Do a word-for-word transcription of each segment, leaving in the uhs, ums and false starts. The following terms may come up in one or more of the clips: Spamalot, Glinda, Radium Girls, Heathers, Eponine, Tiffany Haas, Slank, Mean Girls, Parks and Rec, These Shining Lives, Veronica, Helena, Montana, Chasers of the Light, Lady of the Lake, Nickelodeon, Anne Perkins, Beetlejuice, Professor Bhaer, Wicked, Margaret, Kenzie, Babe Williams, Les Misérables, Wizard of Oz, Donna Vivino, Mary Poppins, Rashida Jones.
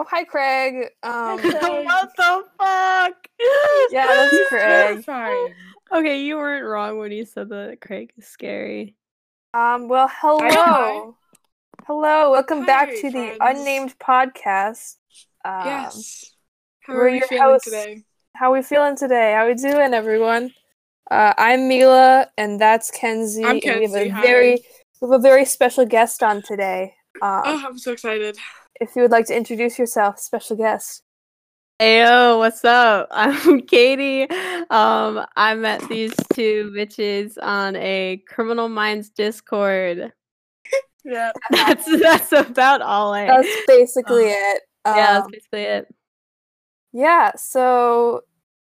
Oh, hi, Craig. Um, what the fuck? Yeah, that's Craig. Sorry. Okay, you weren't wrong when you said that Craig is scary. Um. Well, hello. Hello. Welcome hi, back to friends. The Unnamed Podcast. Um, yes. How are we feeling hosts. today? How we feeling today? How we doing, everyone? Uh, I'm Mila, and that's Kenzie. I'm Kenzie. And we have a hi. very, we have a very special guest on today. Um, oh, I'm so excited. If you would like to introduce yourself, special guest. Heyo, what's up? I'm Katie. Um, I met these two bitches on a Criminal Minds Discord. Yeah, that's that's about all I. That's basically um, it. Um, yeah, that's basically it. Yeah, so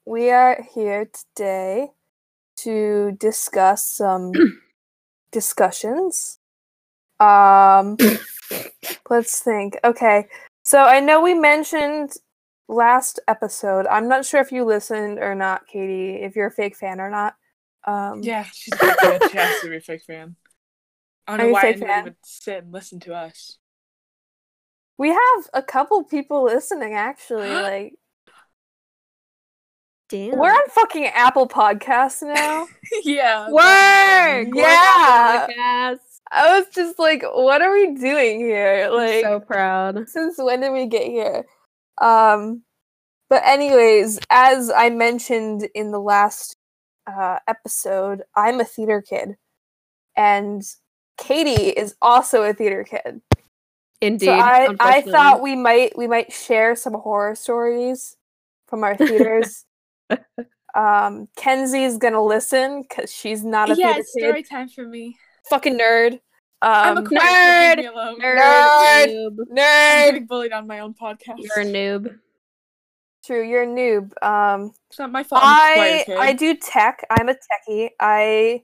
we are here today to discuss some discussions. Um, let's think. Okay, so I know we mentioned last episode. I'm not sure if you listened or not, Katie, if you're a fake fan or not. Um, yeah, she's a fake fan. She has to be a fake fan. I don't know why anyone would sit and listen to us. We have a couple people listening, actually. Like, damn. We're on fucking Apple Podcasts now. Yeah. Work! Yeah! Podcasts. I was just like, what are we doing here? Like, I'm so proud. Since when did we get here? Um, but anyways, as I mentioned in the last uh, episode, I'm a theater kid. And Katie is also a theater kid. Indeed. So I, I thought we might we might share some horror stories from our theaters. um, Kenzie's gonna listen because she's not a yeah, theater kid. Yeah, story time for me. Fucking nerd. Um, I'm a nerd. Nerd. Nerd. Noob. Nerd. I'm getting bullied on my own podcast. You're a noob. True, you're a noob. Um, it's not my fault. I I do tech. I'm a techie. I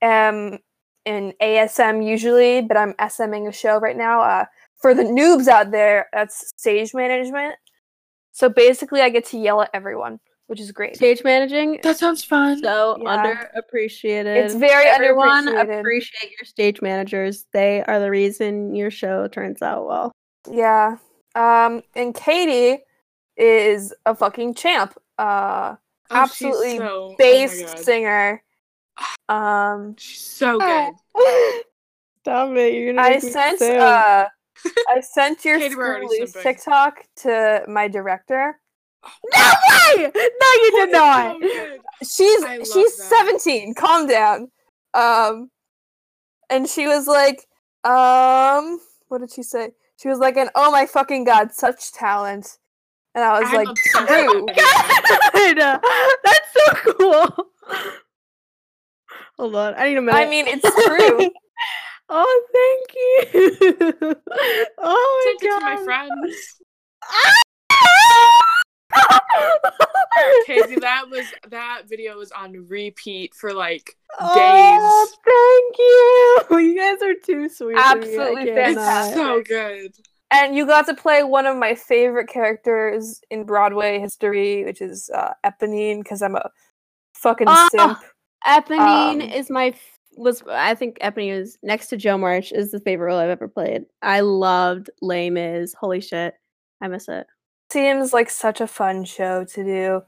am in A S M usually, but I'm SMing a show right now. Uh, for the noobs out there, that's stage management. So basically, I get to yell at everyone, which is great. Stage managing? That sounds fun. So yeah. Underappreciated. It's very Everyone underappreciated. Everyone appreciate your stage managers. They are the reason your show turns out well. Yeah. Um, and Katie is a fucking champ. Uh, oh, absolutely so, based oh singer. Um, she's so good. Stop it! You're gonna. I sent uh, I sent your Schoolies TikTok to my director. No way! No, you did not. She's she's seventeen. Calm down. Um, and she was like, um, what did she say? She was like, and oh my fucking god, such talent. And I was I'm like, true. Oh that's so cool. Hold on, I need a minute. I mean, it's true. Oh, thank you. Oh my god. Take it to my friends. Casey, that was that video was on repeat for like days. Oh, thank you. You guys are too sweet. Absolutely fantastic. It's so good. And you got to play one of my favorite characters in Broadway history, which is uh, Eponine, because I'm a fucking oh. simp. Eponine um, is my was I think Eponine is next to Jo March is the favorite role I've ever played. I loved Les Mis. Holy shit, I miss it. Seems like such a fun show to do.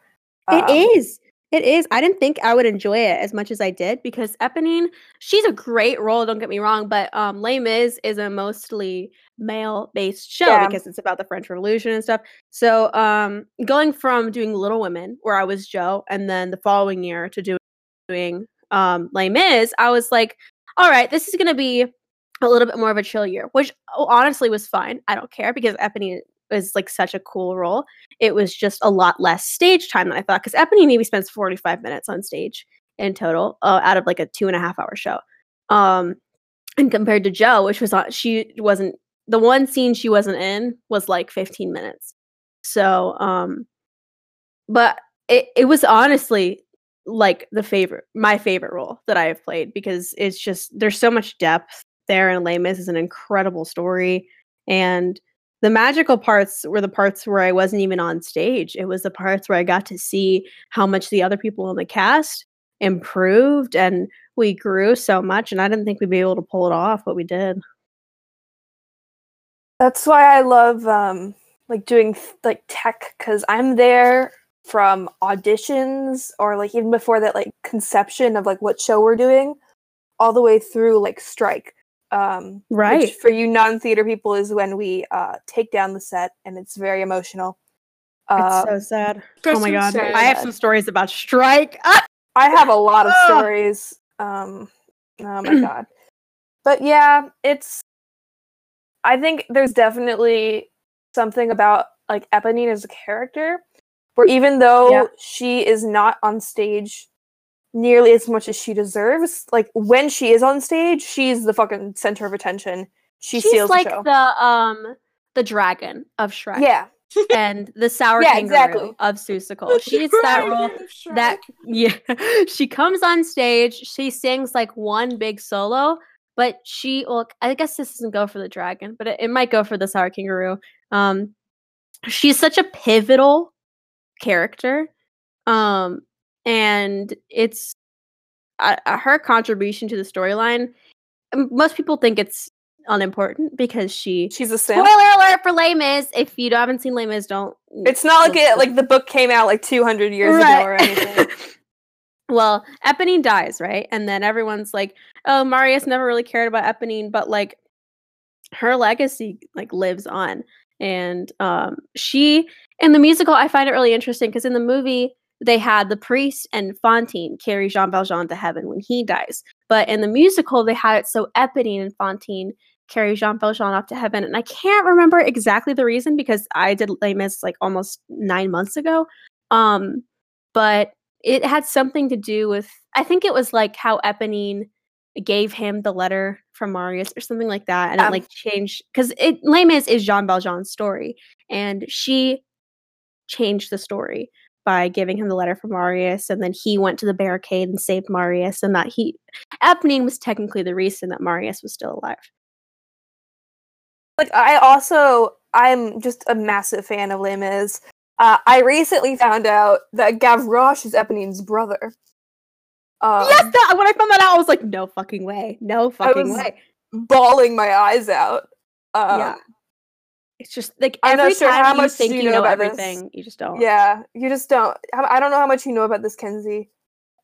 Um, it is. It is. I didn't think I would enjoy it as much as I did because Eponine, she's a great role. Don't get me wrong, but um, Les Mis is a mostly male-based show yeah. because it's about the French Revolution and stuff. So um, going from doing Little Women, where I was Jo, and then the following year to doing doing um, Les Mis, I was like, all right, this is going to be a little bit more of a chill year, which honestly was fine. I don't care because Eponine is like such a cool role. It was just a lot less stage time than I thought because Eponine maybe spends forty-five minutes on stage in total uh, out of like a two and a half hour show. Um, and compared to Jo, which was on, she wasn't, the one scene she wasn't in was like fifteen minutes. So, um, but it, it was honestly like the favorite, my favorite role that I have played because it's just there's so much depth there, and Les Mis is an incredible story. And the magical parts were the parts where I wasn't even on stage. It was the parts where I got to see how much the other people in the cast improved, and we grew so much. And I didn't think we'd be able to pull it off, but we did. That's why I love um, like doing th- like tech, because I'm there from auditions or like even before that, like conception of like what show we're doing, all the way through like strike. Um, right. Which for you non-theater people is when we uh, take down the set, and it's very emotional. Uh, it's so sad. Oh my god. Sad. I have some stories about strike. Ah! I have a lot of stories. Um, oh my god. But yeah, it's, I think there's definitely something about like Eponine as a character where even though yeah. she is not on stage nearly as much as she deserves, like when she is on stage, she's the fucking center of attention. She she's steals like the show. the um the dragon of Shrek. Yeah. And the sour yeah, kangaroo exactly. of Seussical. She gets that role. That yeah, she comes on stage. She sings like one big solo, but she. Well, I guess this doesn't go for the dragon, but it, it might go for the sour kangaroo. Um, she's such a pivotal character, um, and it's uh, her contribution to the storyline. Most people think it's unimportant because she she's a simp. Spoiler alert for Les Mis. If you haven't seen Les Mis, don't. It's not like it like the book came out like two hundred years right. ago or anything. Well, Eponine dies, right? And then everyone's like, "Oh, Marius never really cared about Eponine," but like her legacy like lives on. And um, she in the musical, I find it really interesting because in the movie they had the priest and Fantine carry Jean Valjean to heaven when he dies, but in the musical they had it so Eponine and Fantine carry Jean Valjean off to heaven, and I can't remember exactly the reason because I did Les Mis like almost nine months ago, um, but it had something to do with, I think it was like how Eponine gave him the letter from Marius or something like that, and um, it like changed because it Les Mis is Jean Valjean's story, and she changed the story by giving him the letter from Marius, and then he went to the barricade and saved Marius, and that he Eponine was technically the reason that Marius was still alive. Like, I also, I'm just a massive fan of Les Mis. Uh, I recently found out that Gavroche is Eponine's brother. Um, yes, that, when I found that out, I was like, no fucking way. No fucking I was way. bawling my eyes out. Um, yeah. It's just, like, I'm every not sure time how you much think you, you know, know everything, this. you just don't. Yeah, you just don't. I don't know how much you know about this, Kenzie.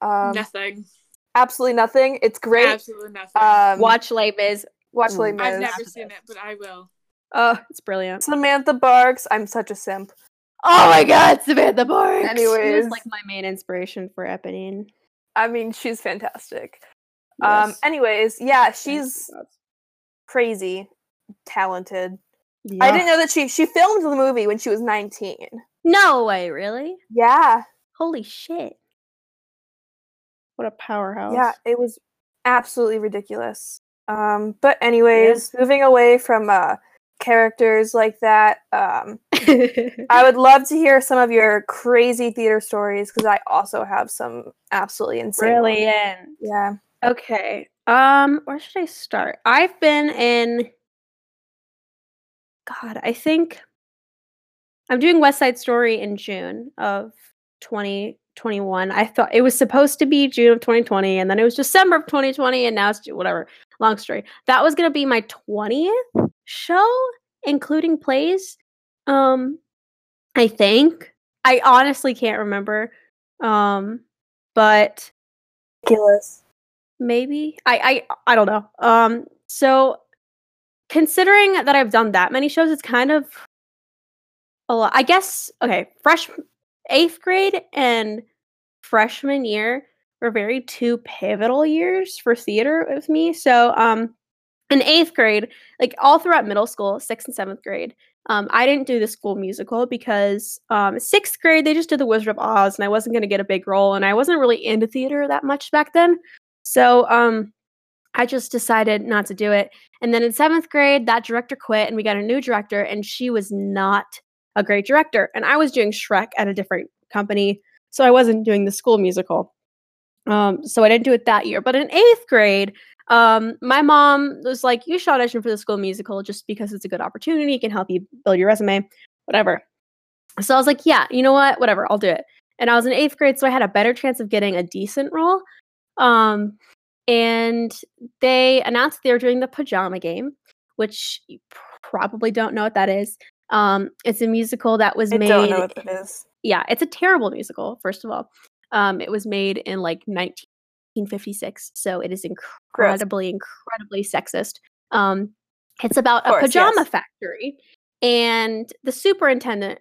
Um, nothing. Absolutely nothing. It's great. Absolutely nothing. Um, Watch Les Mis. Watch Les Mis. I've never seen it, but I will. Oh, it's brilliant. Samantha Barks. I'm such a simp. Oh my god, Samantha Barks! Anyways. She's like my main inspiration for Eponine. I mean, she's fantastic. Yes. Um, anyways, yeah, she's crazy talented. Yeah. I didn't know that she, she filmed the movie when she was nineteen. No way, really? Yeah. Holy shit. What a powerhouse. Yeah, it was absolutely ridiculous. Um, but anyways, yeah. moving away from uh, characters like that, um, I would love to hear some of your crazy theater stories because I also have some absolutely insane. Brilliant. Ones. Yeah. Okay. Um, where should I start? I've been in. God, I think I'm doing West Side Story in June of twenty twenty-one. I thought it was supposed to be June of twenty twenty, and then it was December of twenty twenty, and now it's June, whatever. Long story. That was going to be my twentieth show, including plays. Um, I think. I honestly can't remember. Um, but ridiculous. Maybe. I, I I don't know. Um, so considering that I've done that many shows, it's kind of a lot. I guess, okay, fresh eighth grade and freshman year were very two pivotal years for theater with me. So um, in eighth grade, like all throughout middle school, sixth and seventh grade, um, I didn't do the school musical because um, sixth grade, they just did The Wizard of Oz, and I wasn't going to get a big role, and I wasn't really into theater that much back then. So um, I just decided not to do it. And then in seventh grade, that director quit, and we got a new director, and she was not a great director. And I was doing Shrek at a different company, so I wasn't doing the school musical. Um, so I didn't do it that year. But in eighth grade, um, my mom was like, you should audition for the school musical just because it's a good opportunity. It can help you build your resume, whatever. So I was like, yeah, you know what? Whatever, I'll do it. And I was in eighth grade, so I had a better chance of getting a decent role. Um, and they announced they were doing the Pajama Game, which you probably don't know what that is. Um, it's a musical that was I made. I don't know what that is. Yeah, it's a terrible musical, first of all. Um, it was made in like nineteen fifty-six, so it is incredibly, Gross. incredibly sexist. Um, it's about course, a pajama yes. factory, and the superintendent,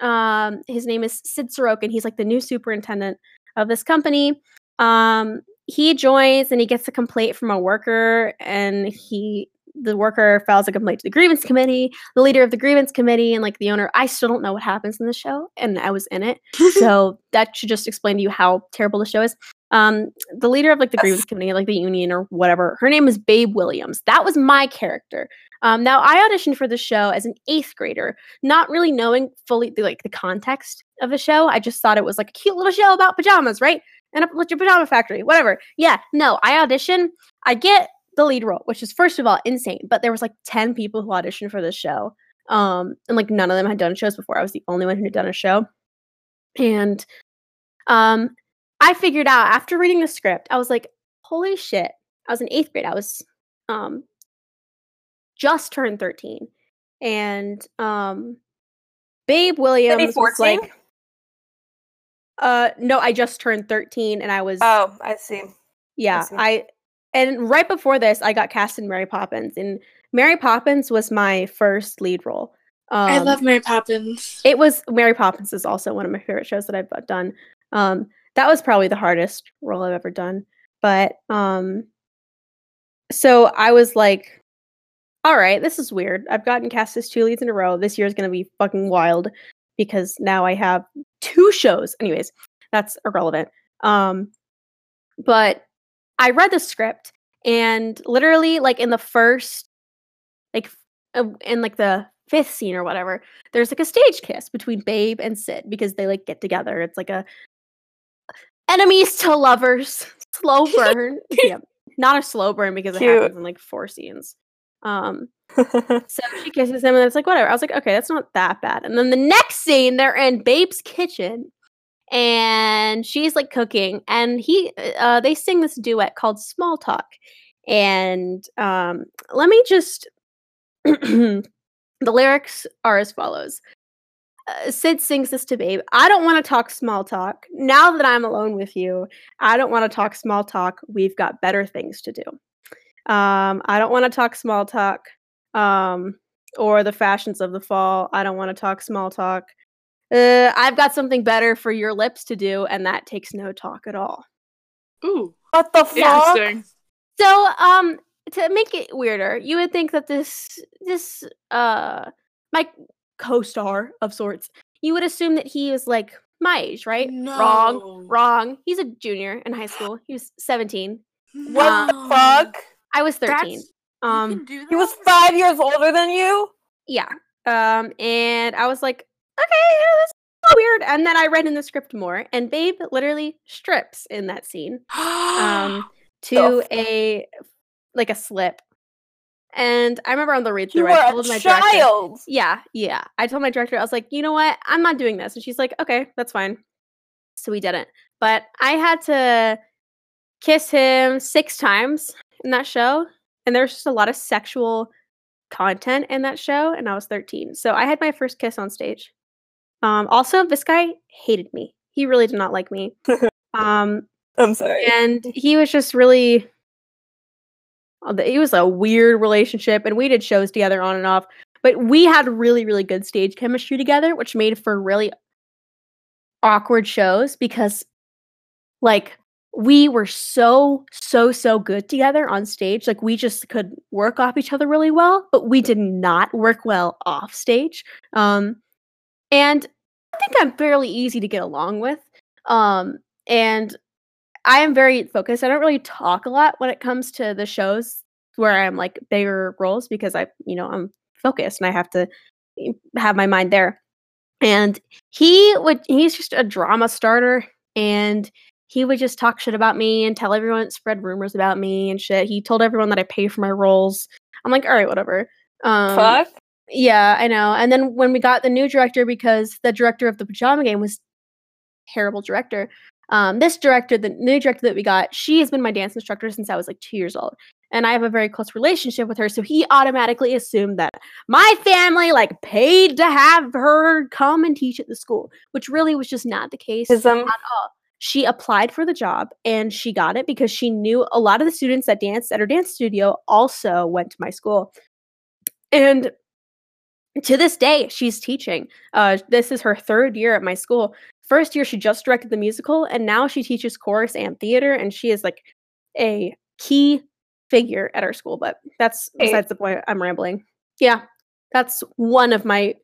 um, his name is Sid Sorokin. He's like the new superintendent of this company. Um, he joins and he gets a complaint from a worker, and he the worker files a complaint to the grievance committee, the leader of the grievance committee, and like the owner. I still don't know what happens in the show, and I was in it, so that should just explain to you how terrible the show is. Um, the leader of like the yes. grievance committee, like the union or whatever, her name is Babe Williams. That was my character. Um, now I auditioned for the show as an eighth grader, not really knowing fully the, like the context of the show. I just thought it was like a cute little show about pajamas, right? And up with your pajama factory, whatever. Yeah, no, I auditioned. I get the lead role, which is first of all insane. But there was like ten people who auditioned for this show, um, and like none of them had done shows before. I was the only one who had done a show, and um. I figured out after reading the script, I was like, holy shit. I was in eighth grade. I was um, just turned thirteen. And um, Babe Williams was like, uh, no, I just turned thirteen and I was. Oh, I see. Yeah. I, see. I And right before this, I got cast in Mary Poppins. And Mary Poppins was my first lead role. Um, I love Mary Poppins. It was Mary Poppins is also one of my favorite shows that I've done. Um, That was probably the hardest role I've ever done. But um, so I was like, all right, this is weird. I've gotten cast as two leads in a row. This year is going to be fucking wild because now I have two shows. Anyways, that's irrelevant. Um, but I read the script and literally like in the first, like in like the fifth scene or whatever, there's like a stage kiss between Babe and Sid because they like get together. It's like a enemies to lovers, slow burn. Yeah, not a slow burn because Cute. It happens in like four scenes. Um, so she kisses him, and it's like whatever. I was like, okay, that's not that bad. And then the next scene, they're in Babe's kitchen, and she's like cooking, and he, uh, they sing this duet called "Small Talk." And um, let me just, the lyrics are as follows. Uh, Sid sings this to Babe. I don't want to talk small talk. Now that I'm alone with you, I don't want to talk small talk. We've got better things to do. Um, I don't want to talk small talk um, or the fashions of the fall. I don't want to talk small talk. Uh, I've got something better for your lips to do, and that takes no talk at all. Ooh. What the fuck? So, um, to make it weirder, you would think that this, this, uh, my... co-star of sorts, you would assume that he was like my age, right? No. Wrong, wrong. He's a junior in high school. He was seventeen. No. What the fuck? I was thirteen. That's, um, he was five years older than you? Yeah. Um, and I was like, okay, yeah, that's so weird. And then I read in the script more, and Babe literally strips in that scene um, to oh. a like a slip. And I remember on the read through, I told my child. director, yeah, yeah. I told my director, I was like, you know what? I'm not doing this. And she's like, okay, that's fine. So we didn't. But I had to kiss him six times in that show. And there's just a lot of sexual content in that show. And I was thirteen. So I had my first kiss on stage. Um, also, this guy hated me. He really did not like me. um, I'm sorry. And he was just really... It was a weird relationship, and we did shows together on and off. But we had really, really good stage chemistry together, which made for really awkward shows because, like, we were so, so, so good together on stage. Like, we just could work off each other really well, but we did not work well off stage. Um, and I think I'm fairly easy to get along with. Um, and... I am very focused. I don't really talk a lot when it comes to the shows where I'm like bigger roles because I, you know, I'm focused and I have to have my mind there. And he would, he's just a drama starter, and he would just talk shit about me and tell everyone, spread rumors about me and shit. He told everyone that I pay for my roles. I'm like, all right, whatever. Um, Fuck. Yeah, I know. And then when we got the new director, because the director of the Pajama Game was a terrible director. Um, this director, the new director that we got, she has been my dance instructor since I was like two years old. and I have a very close relationship with her, so he automatically assumed that my family, like, paid to have her come and teach at the school, which really was just not the case at all. She applied for the job, and she got it because she knew a lot of the students that danced at her dance studio also went to my school. And to this day, she's teaching. Uh, this is her third year at my school. First year, she just directed the musical, and now she teaches chorus and theater, and she is, like, a key figure at our school, but that's besides the point. I'm rambling. Yeah, that's one of my...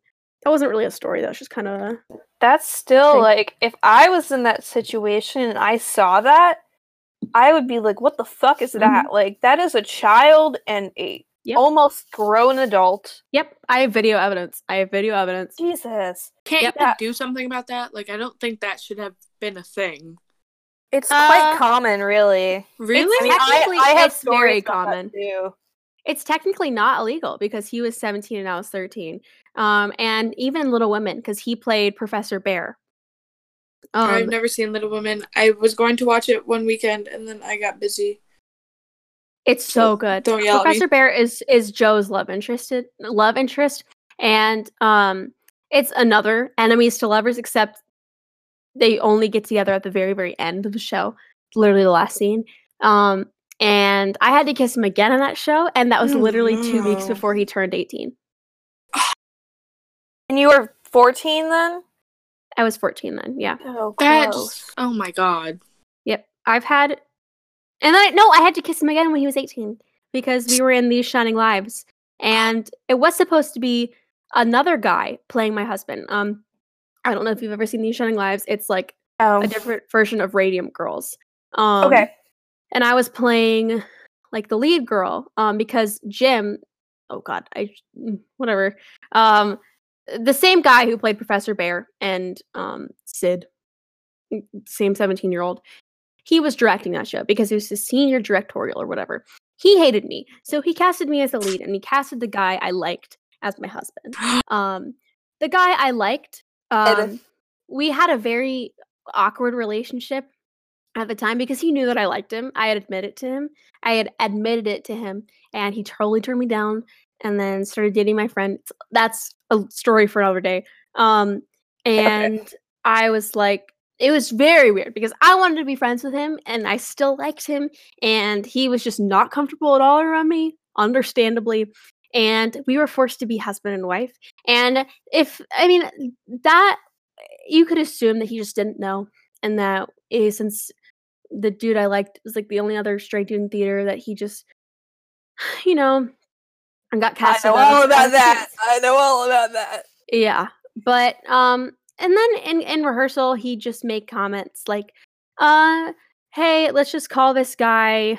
That wasn't really a story, though. It's just kind of a... That's still, thing. Like, if I was in that situation and I saw that, I would be like, what the fuck is that? Mm-hmm. Like, that is a child and a yep. almost grown adult. Yep. I have video evidence. I have video evidence. Jesus. Can't yep. you do something about that? Like, I don't think that should have been a thing. It's uh, quite common, really. Really? It's I mean, technically, I, I have it's very common. Too. It's technically not illegal because he was seventeen and I was thirteen. Um, and even Little Women, because he played Professor Bhaer. Um, I've never seen Little Women. I was going to watch it one weekend and then I got busy. It's so, so good. Don't yell Professor at me. Bhaer is is Joe's love interest, love interest, and um, it's another enemies to lovers, except they only get together at the very, very end of the show, literally the last scene. Um, and I had to kiss him again on that show, and that was oh, literally no. two weeks before he turned eighteen. And you were fourteen then? I was fourteen then, yeah. Oh, that's, oh my god. Yep. I've had... And then, I, no, I had to kiss him again when he was eighteen, because we were in These Shining Lives, and it was supposed to be another guy playing my husband. Um, I don't know if you've ever seen These Shining Lives. It's like oh. a different version of Radium Girls. Um, okay. And I was playing, like, the lead girl, um, because Jim... Oh god, I... Whatever. Um... The same guy who played Professor Bhaer and um, Sid, same seventeen-year-old, he was directing that show because it was his senior directorial or whatever. He hated me, so he casted me as the lead, and he casted the guy I liked as my husband. Um, the guy I liked, um, we had a very awkward relationship at the time because he knew that I liked him. I had admitted it to him. I had admitted it to him, and he totally turned me down. And then started dating my friend. That's a story for another day. Um, and okay. I was like, it was very weird because I wanted to be friends with him and I still liked him. And he was just not comfortable at all around me, understandably. And we were forced to be husband and wife. And if, I mean, that, you could assume that he just didn't know. And that uh, since the dude I liked was like the only other straight dude in theater that he just, you know... And got cast. I know all about that. I know all about that. Yeah, but um, and then in in rehearsal, he just made comments like, "Uh, hey, let's just call this guy,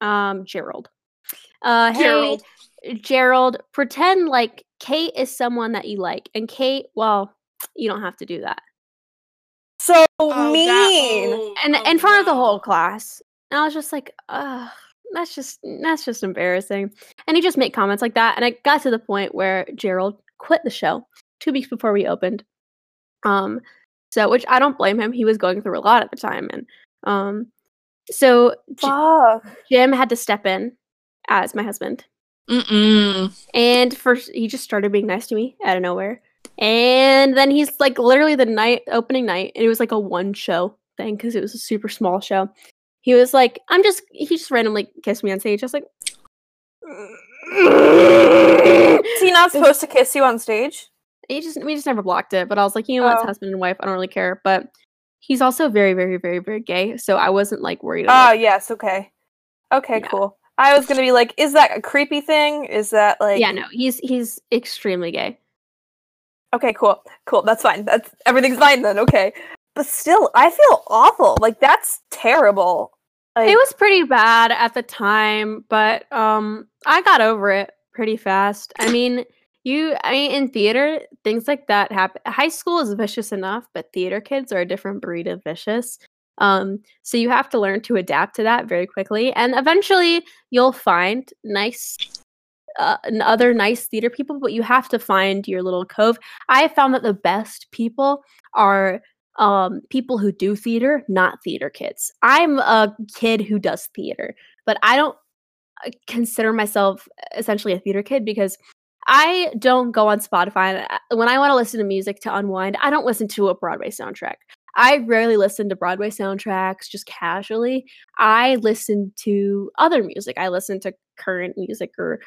um, Gerald. Uh, Gerald. Hey, Gerald, pretend like Kate is someone that you like, and Kate, well, you don't have to do that." So oh, mean, that, oh, and oh, in front no. of the whole class, and I was just like, ugh. That's just that's just embarrassing. And he just made comments like that. And it got to the point where Gerald quit the show two weeks before we opened. Um, so which I don't blame him. He was going through a lot at the time, and um, so G- Jim had to step in as my husband. Mm-mm. And first, he just started being nice to me out of nowhere. And then he's like, literally the night opening night, and it was like a one show thing because it was a super small show. He was like, I'm just, he just randomly kissed me on stage. I was like, is he not supposed to kiss you on stage? He just, we just never blocked it. But I was like, you know oh. what, it's husband and wife. I don't really care. But he's also very, very, very, very gay. So I wasn't like worried about it. Oh, yes. Okay. Okay, yeah. Cool. I was going to be like, is that a creepy thing? Is that like. Yeah, no, he's, he's extremely gay. Okay, cool. Cool. That's fine. That's, everything's fine then. Okay. But still, I feel awful. Like, that's terrible. Like, it was pretty bad at the time, but um, I got over it pretty fast. I mean, you, I mean, in theater, things like that happen. High school is vicious enough, but theater kids are a different breed of vicious. Um, so you have to learn to adapt to that very quickly, and eventually, you'll find nice. Uh, and other nice theater people, but you have to find your little cove. I found that the best people are. Um, people who do theater, not theater kids. I'm a kid who does theater, but I don't consider myself essentially a theater kid because I don't go on Spotify. When I want to listen to music to unwind, I don't listen to a Broadway soundtrack. I rarely listen to Broadway soundtracks just casually. I listen to other music. I listen to current music or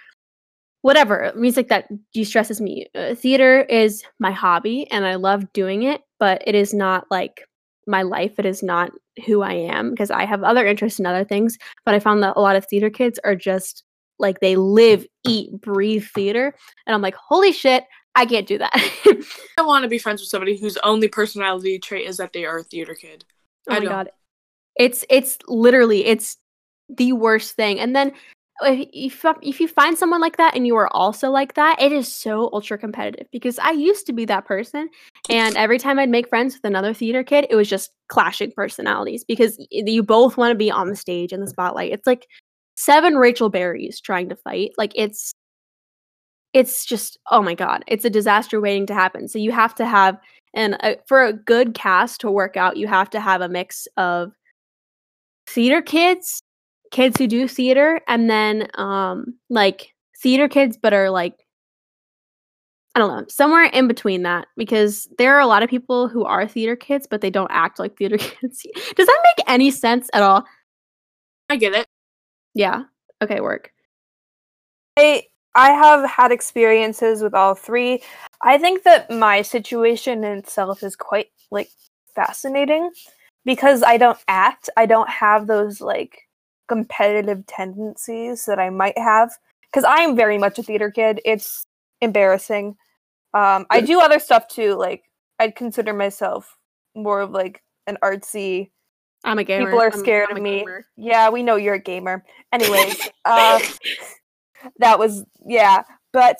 whatever, music that de-stresses me. Uh, theater is my hobby and I love doing it, but it is not like my life. It is not who I am because I have other interests in other things. But I found that a lot of theater kids are just like they live, eat, breathe theater. And I'm like, holy shit, I can't do that. I want to be friends with somebody whose only personality trait is that they are a theater kid. Oh I my don't. God. It's it's literally, it's the worst thing. And then if, if you find someone like that and you are also like that, it is so ultra competitive because I used to be that person. And every time I'd make friends with another theater kid, it was just clashing personalities because you both want to be on the stage in the spotlight. It's like seven Rachel Berrys trying to fight. Like it's, it's just, oh my God, it's a disaster waiting to happen. So you have to have, and for a good cast to work out, you have to have a mix of theater kids, kids who do theater, and then um, like theater kids, but are like, I don't know, somewhere in between that, because there are a lot of people who are theater kids, but they don't act like theater kids. Does that make any sense at all? I get it. Yeah. Okay, work. I I have had experiences with all three. I think that my situation in itself is quite like fascinating because I don't act. I don't have those like competitive tendencies that I might have because I am very much a theater kid. It's embarrassing. Um, I do other stuff too. Like I'd consider myself more of like an artsy. I'm a gamer. People are scared I'm, I'm of me. Gamer. Yeah, we know you're a gamer. Anyways, uh, that was yeah. But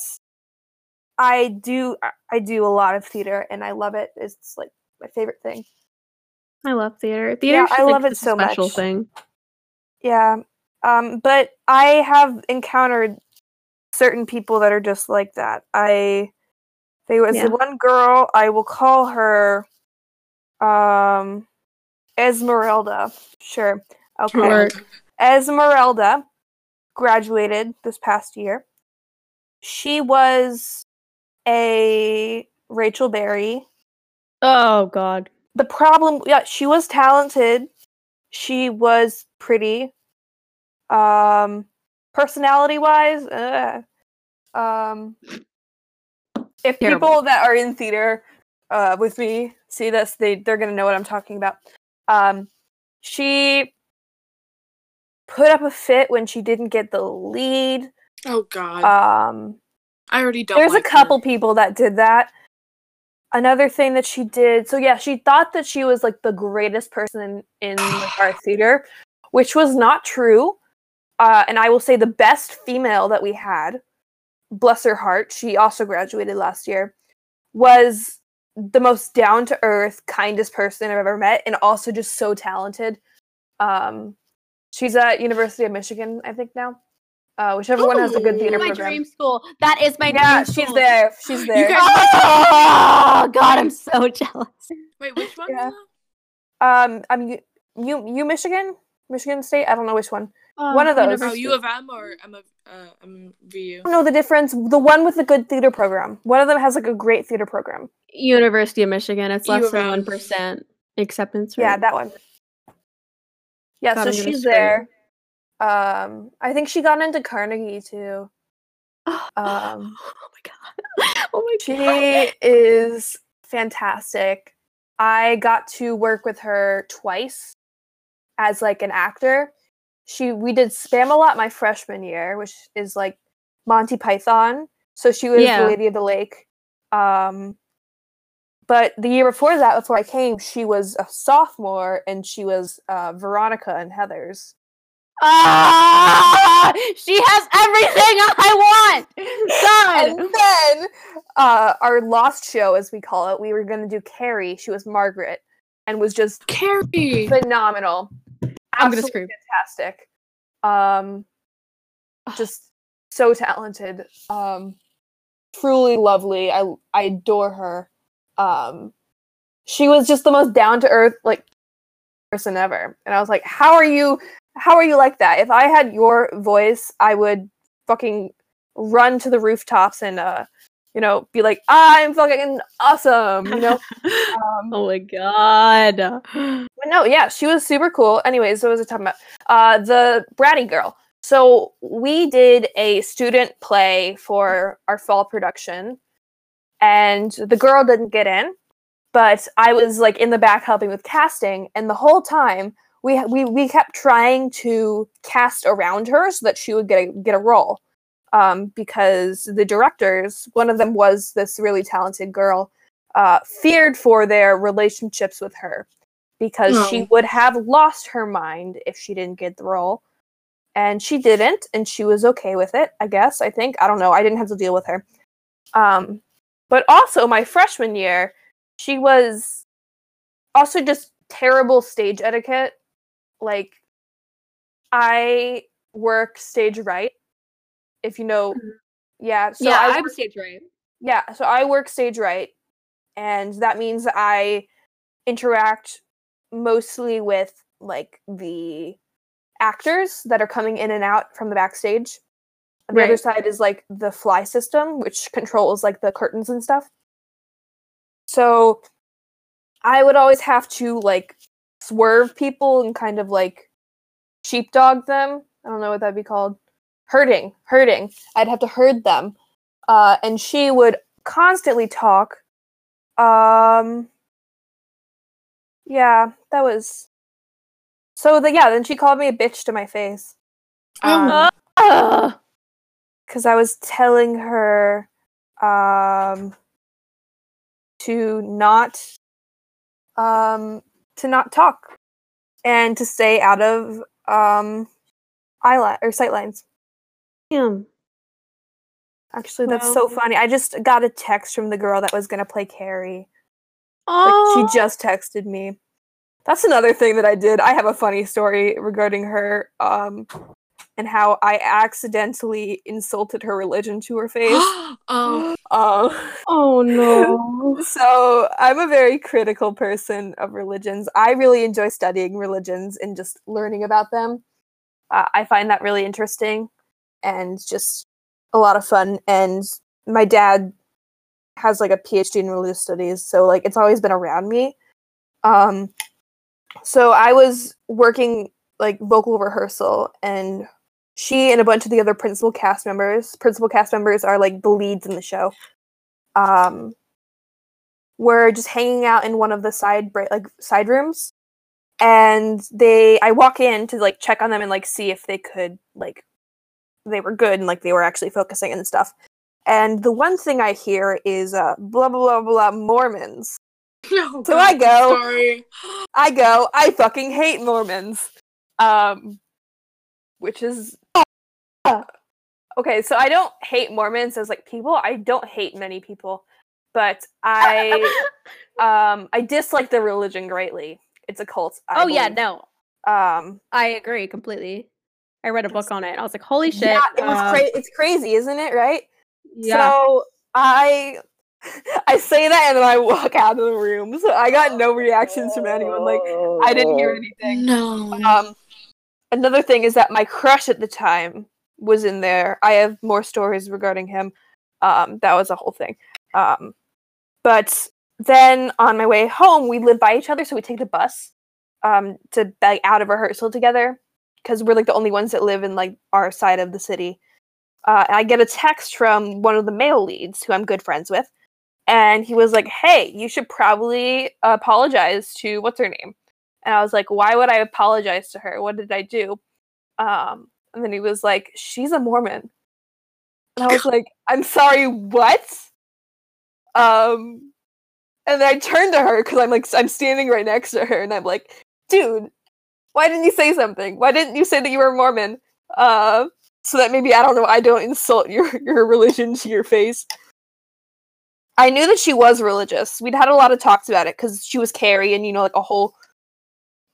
I do I do a lot of theater and I love it. It's like my favorite thing. I love theater. Theater, yeah, I like, love it so much. Special thing. Yeah, um, but I have encountered certain people that are just like that. I there was yeah. one girl. I will call her. Um. Esmeralda. Sure. Okay. Sure. Esmeralda graduated this past year. She was a Rachel Berry. Oh, God. The problem, yeah, she was talented. She was pretty. Um, personality-wise, uh, um, if Terrible. people that are in theater uh, with me see this, they, they're going to know what I'm talking about. Um, she put up a fit when she didn't get the lead. Oh, God. Um, I already don't There's like a couple her. people that did that. Another thing that she did, so yeah, she thought that she was like the greatest person in, in like, our theater, which was not true. Uh, and I will say the best female that we had, bless her heart, she also graduated last year, was the most down-to-earth, kindest person I've ever met, and also just so talented. Um, she's at University of Michigan, I think, now. Uh, whichever Ooh, one has a good theater my program. My dream school. That is my yeah, dream school. Yeah, she's there. She's there. You guys oh, God, I'm so jealous. Wait, which one? Yeah. Um, I'm U, U, U Michigan? Michigan State? I don't know which one. Um, one of those. Oh, U of M or M of uh, M V U? I don't know the difference. The one with the good theater program. One of them has, like, a great theater program. University of Michigan, it's less than one percent acceptance rate. Yeah, that one. Yeah, got so she's there. Um, I think she got into Carnegie, too. Um, oh, my God. Oh, my she God. She is fantastic. I got to work with her twice as, like, an actor. She We did Spamalot my freshman year, which is, like, Monty Python. So she was yeah. the Lady of the Lake. Um... But the year before that, before I came, she was a sophomore, and she was uh, Veronica and Heathers. Ah! She has everything I want! Done! And then, uh, our lost show, as we call it, we were going to do Carrie. She was Margaret, and was just Carrie. phenomenal. I'm going to scream. Fantastic. Um, just so talented. Um, truly lovely. I I adore her. Um, she was just the most down to earth like person ever, and I was like, "How are you how are you like that? If I had your voice, I would fucking run to the rooftops and, uh, you know, be like, I'm fucking awesome, you know? Um, oh my god. But no, yeah, she was super cool. Anyways, what was I talking about? Uh, the bratty girl. So we did a student play for our fall production, and the girl didn't get in, but I was, like, in the back helping with casting, and the whole time, we we we kept trying to cast around her so that she would get a, get a role. Um, because the directors, one of them was this really talented girl, uh, feared for their relationships with her because oh. she would have lost her mind if she didn't get the role. And she didn't, and she was okay with it, I guess, I think. I don't know. I didn't have to deal with her. Um, but also, my freshman year, she was also just terrible stage etiquette. Like, I work stage right. If you know, yeah. So yeah, I work, I'm stage right. Yeah, so I work stage right, and that means I interact mostly with, like, the actors that are coming in and out from the backstage. And the right. other side is, like, the fly system, which controls, like, the curtains and stuff. So I would always have to, like, swerve people and kind of, like, sheepdog them. I don't know what that'd be called. Herding, herding. I'd have to herd them. Uh, and she would constantly talk. Um, yeah, that was... So, the, yeah, then she called me a bitch to my face. Because um, oh. I was telling her um, to not um, to not talk. And to stay out of um, eye li- or sight lines. Damn. Actually, that's wow. so funny. I just got a text from the girl that was going to play Carrie. Oh. Like, she just texted me. That's another thing that I did. I have a funny story regarding her um, and how I accidentally insulted her religion to her face. oh. Uh, oh, no. So I'm a very critical person of religions. I really enjoy studying religions and just learning about them. Uh, I find that really interesting. And just a lot of fun. And my dad has, like, a P H D in religious studies, so, like, it's always been around me. Um, so I was working, like, vocal rehearsal, and she and a bunch of the other principal cast members, principal cast members are, like, the leads in the show, um, were just hanging out in one of the side, like, side rooms. And they, I walk in to, like, check on them and, like, see if they could, like, they were good and, like, they were actually focusing and stuff. And the one thing I hear is uh, blah, blah, blah, blah, Mormons. No, so I go, sorry. I go, I fucking hate Mormons. Um, which is... Uh, okay, so I don't hate Mormons as, like, people. I don't hate many people. But I um, I dislike the religion greatly. It's a cult. I oh, believe. yeah, no. Um, I agree completely. I read a book on it. I was like, holy shit. Yeah, it was uh, cra- it's crazy, isn't it? Right? Yeah. So I I say that and then I walk out of the room. So I got no reactions from anyone. Like, I didn't hear anything. No. Um, another thing is that my crush at the time was in there. I have more stories regarding him. Um, that was a whole thing. Um, but then on my way home, we live by each other. So we take the bus um, to like, out of rehearsal together. Because we're, like, the only ones that live in, like, our side of the city. Uh, and I get a text from one of the male leads, who I'm good friends with. And he was like, hey, you should probably apologize to what's her name? And I was like, why would I apologize to her? What did I do? Um, and then he was like, she's a Mormon. And I was like, I'm sorry, what? Um, and then I turned to her, because I'm, like, I'm standing right next to her. And I'm like, dude. Why didn't you say something? Why didn't you say that you were a Mormon? Uh, so that maybe, I don't know, I don't insult your, your religion to your face. I knew that she was religious. We'd had a lot of talks about it, because she was Carrie, and, you know, like, a whole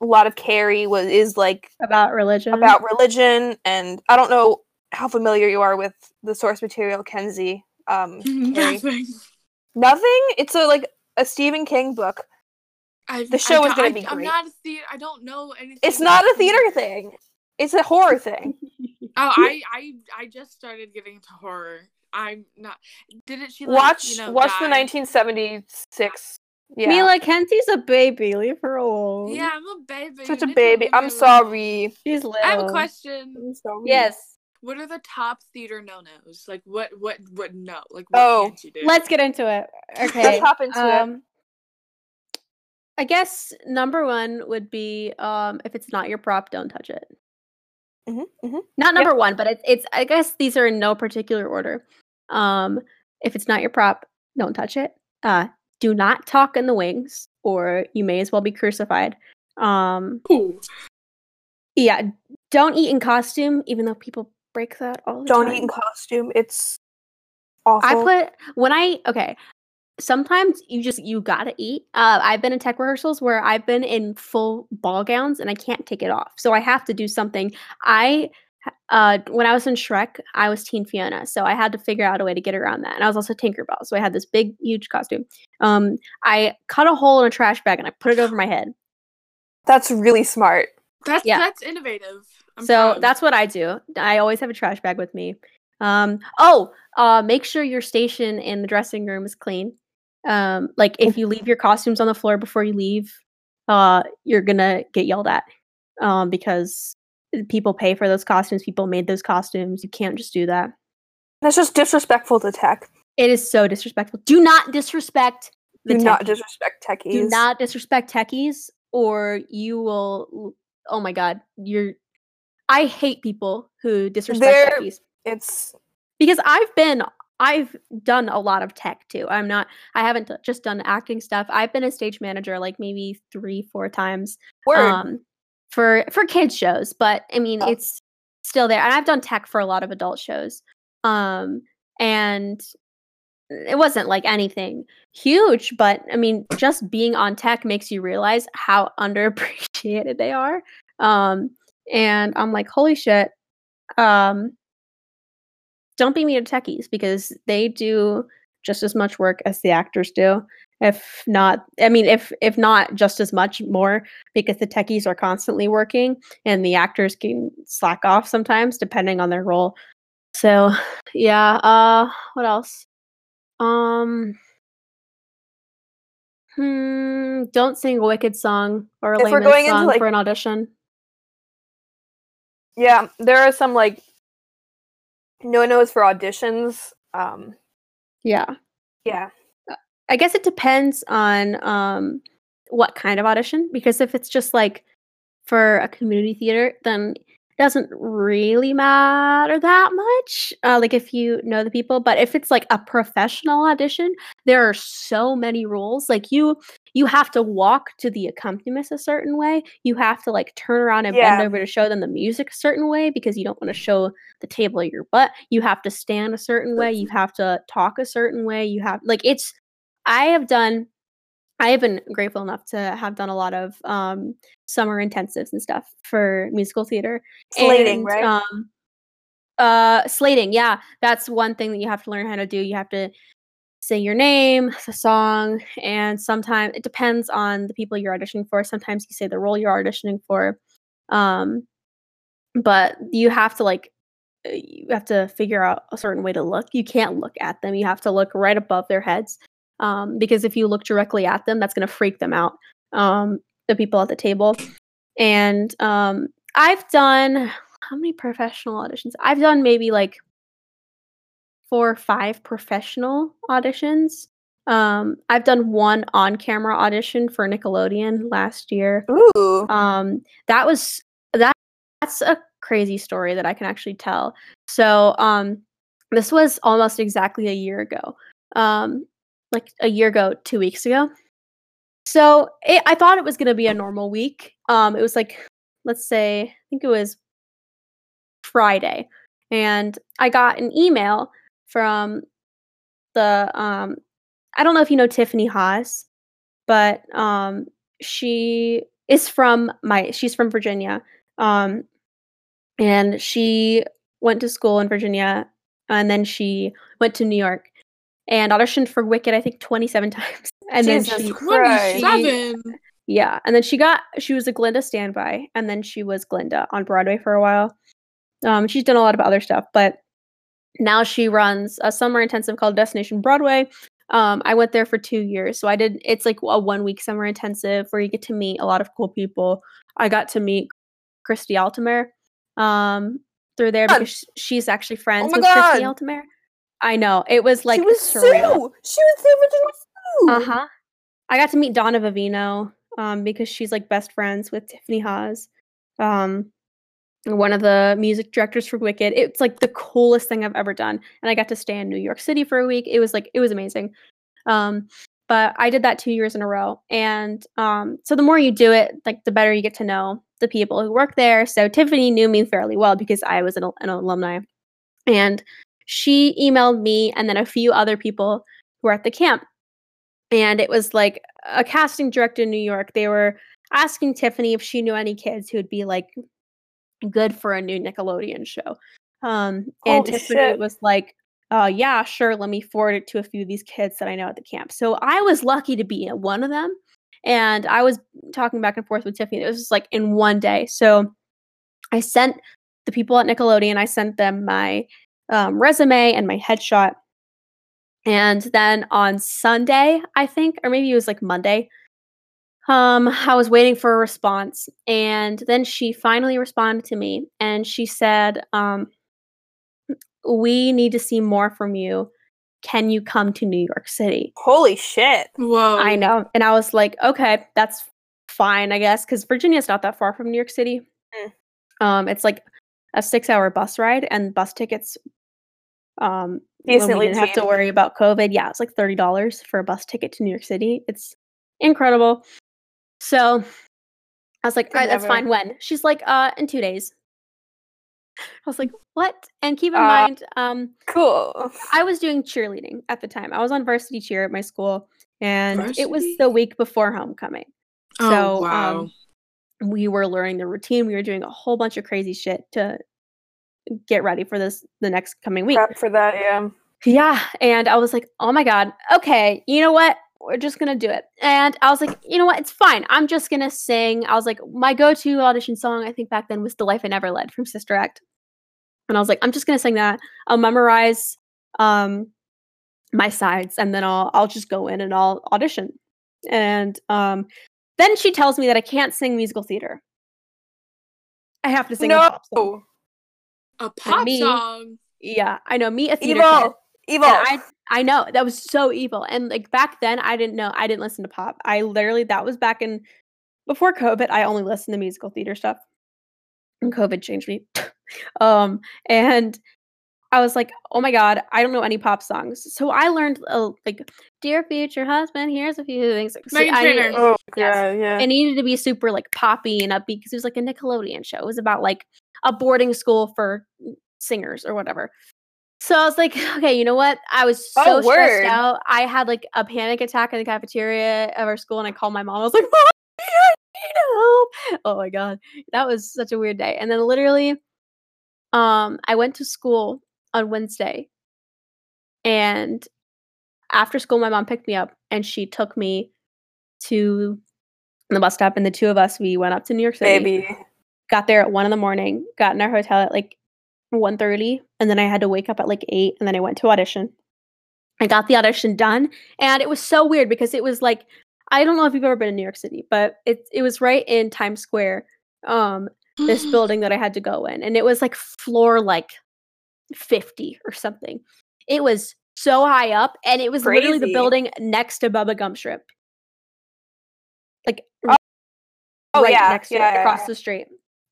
a lot of Carrie was is, like... About religion. About religion, and I don't know how familiar you are with the source material, Kenzie. Um, Nothing. Nothing? It's, a, like, a Stephen King book. I've, the show I, is going to be great. I'm not a theater. I don't know anything. It's not a theater thing. It's a horror thing. Oh, I, I I just started getting into horror. I'm not. Didn't she like, watch? You know, watch die? The nineteen seventy-six. Yeah. Mila, Kenzie's a baby. Leave her alone. Yeah, I'm a baby. Such a baby. I'm sorry. She's little. I have a question. I'm sorry. Yes. What are the top theater no-nos? Like, what, what, what, no? Like, what oh, can't you do? Let's get into it. Okay. Let's hop into um, it. I guess number one would be um, if it's not your prop, don't touch it. Mm-hmm, mm-hmm. Not number yep. one, but it, it's, I guess these are in no particular order. Um, if it's not your prop, don't touch it. Uh, do not talk in the wings, or you may as well be crucified. Um, Ooh. Yeah, don't eat in costume, even though people break that all the don't time. Don't eat in costume. It's awful. I put, when I, okay, sometimes you just, you gotta eat. Uh, I've been in tech rehearsals where I've been in full ball gowns and I can't take it off. So I have to do something. I, uh, when I was in Shrek, I was Teen Fiona. So I had to figure out a way to get around that. And I was also Tinkerbell. So I had this big, huge costume. Um, I cut a hole in a trash bag and I put it over my head. That's really smart. That's yeah. that's innovative. I'm so proud. That's what I do. I always have a trash bag with me. Um, oh, uh, make sure your station in the dressing room is clean. Um, like if you leave your costumes on the floor before you leave, uh, you're gonna get yelled at um, because people pay for those costumes. People made those costumes. You can't just do that. That's just disrespectful to tech. It is so disrespectful. Do not disrespect. The do techies. not disrespect techies. Do not disrespect techies, or you will. Oh my god, you're I hate people who disrespect techies. It's because I've been I've done a lot of tech too. I'm not I haven't just done acting stuff. I've been a stage manager like maybe three, four times Word. um for for kids shows, but I mean oh. it's still there. And I've done tech for a lot of adult shows. Um and it wasn't like anything huge, but I mean, just being on tech makes you realize how underappreciated they are. Um, and I'm like, holy shit. Um, don't be mean to techies because they do just as much work as the actors do. If not, I mean, if, if not just as much more, because the techies are constantly working and the actors can slack off sometimes depending on their role. So yeah. Uh, what else? Um, hmm, don't sing a Wicked song or a Lame song into, like, for an audition. Yeah, there are some like no-nos for auditions. Um, yeah. Yeah. I guess it depends on um what kind of audition, because if it's just like for a community theater, then doesn't really matter that much, uh, like if you know the people. But if it's like a professional audition, there are so many rules. Like you you have to walk to the accompanist a certain way. You have to like turn around and yeah. bend over to show them the music a certain way because you don't want to show the table your butt. You have to stand a certain way. You have to talk a certain way. You have like it's I have done I have been grateful enough to have done a lot of um, summer intensives and stuff for musical theater. Slating, and, right? Um, uh, slating, yeah. That's one thing that you have to learn how to do. You have to sing your name, the song, and sometimes it depends on the people you're auditioning for. Sometimes you say the role you're auditioning for. Um, but you have to like, you have to figure out a certain way to look. You can't look at them. You have to look right above their heads. Um, because if you look directly at them, that's going to freak them out, um, the people at the table. And um, I've done, how many professional auditions? I've done maybe like four or five professional auditions. Um, I've done one on-camera audition for Nickelodeon last year. Ooh. Um, that was, that, that's a crazy story that I can actually tell. So um, this was almost exactly a year ago. Um, like a year ago, two weeks ago. So it, I thought it was going to be a normal week. Um, it was like, let's say, I think it was Friday. And I got an email from the, um, I don't know if you know Tiffany Haas, but um, she is from my, she's from Virginia. Um, and she went to school in Virginia and then she went to New York. And auditioned for Wicked, I think, twenty-seven times. And Jesus then she, Christ. She Yeah. And then she got, she was a Glinda standby, and then she was Glinda on Broadway for a while. Um, she's done a lot of other stuff, but now she runs a summer intensive called Destination Broadway. Um, I went there for two years. So I did, it's like a one week summer intensive where you get to meet a lot of cool people. I got to meet Christy Altomare um, through there because she, she's actually friends oh with God. Christy Altomare. I know. It was like, she was surreal. Sue. She was the original Sue. Uh-huh. I got to meet Donna Vivino um, because she's like best friends with Tiffany Haas. Um, one of the music directors for Wicked. It's like the coolest thing I've ever done. And I got to stay in New York City for a week. It was like, it was amazing. Um, but I did that two years in a row. And um, so the more you do it, like the better you get to know the people who work there. So Tiffany knew me fairly well because I was an, an alumni. And she emailed me and then a few other people who were at the camp. And it was like a casting director in New York. They were asking Tiffany if she knew any kids who would be like, good for a new Nickelodeon show. Um, and Holy Tiffany shit. was like, uh, yeah, sure. Let me forward it to a few of these kids that I know at the camp. So I was lucky to be one of them. And I was talking back and forth with Tiffany. It was just like in one day. So I sent the people at Nickelodeon, I sent them my um, resume and my headshot. And then on Sunday, I think, or maybe it was like Monday, Um, I was waiting for a response, and then she finally responded to me, and she said, um, we need to see more from you. Can you come to New York City? Holy shit. Whoa. I know. And I was like, okay, that's fine, I guess, because Virginia's not that far from New York City. Mm. Um, it's like a six-hour bus ride, and bus tickets, um, Decently we didn't have to worry about COVID. Yeah, it's like thirty dollars for a bus ticket to New York City. It's incredible. So I was like, all right, that's fine. When? She's like, uh, in two days. I was like, what? And keep in uh, mind, um, cool. I was doing cheerleading at the time. I was on varsity cheer at my school, and varsity? It was the week before homecoming. Oh, so wow. um, we were learning the routine. We were doing a whole bunch of crazy shit to get ready for this the next coming week. Prep for that, yeah. Yeah, and I was like, oh my God, okay, you know what? We're just going to do it. And I was like, you know what? It's fine. I'm just going to sing. I was like, my go-to audition song, I think back then, was The Life I Never Led from Sister Act. And I was like, I'm just going to sing that. I'll memorize um, my sides, and then I'll I'll just go in and I'll audition. And um, then she tells me that I can't sing musical theater. I have to sing no. a pop song. A pop me, song? Yeah. I know. Me, a theater Evil. Kid. Evil. I, I know. That was so evil. And like back then, I didn't know. I didn't listen to pop. I literally, that was back in, before COVID, I only listened to musical theater stuff. And COVID changed me. um, and I was like, oh my God, I don't know any pop songs. So I learned uh, like, Dear Future Husband, here's a few things. So I needed, oh, yes, yeah, yeah. It needed to be super like poppy and upbeat because it was like a Nickelodeon show. It was about like a boarding school for singers or whatever. So I was like, okay, you know what? I was so oh, stressed out. I had like a panic attack in the cafeteria of our school, and I called my mom. I was like, Mom, I need help. Oh my God. That was such a weird day. And then literally, um, I went to school on Wednesday. And after school, my mom picked me up, and she took me to the bus stop. And the two of us, we went up to New York City. Baby. Got there at one in the morning, got in our hotel at like one thirty, and then I had to wake up at like eight, and then I went to audition. I got the audition done, and it was so weird because it was like, I don't know if you've ever been in New York City, but it it was right in Times Square, um, this building that I had to go in, and it was like floor like fifty or something. It was so high up, and it was Crazy. literally the building next to Bubba Gumpstrip. Like oh, oh right yeah, next to yeah, it, yeah, across yeah. the street.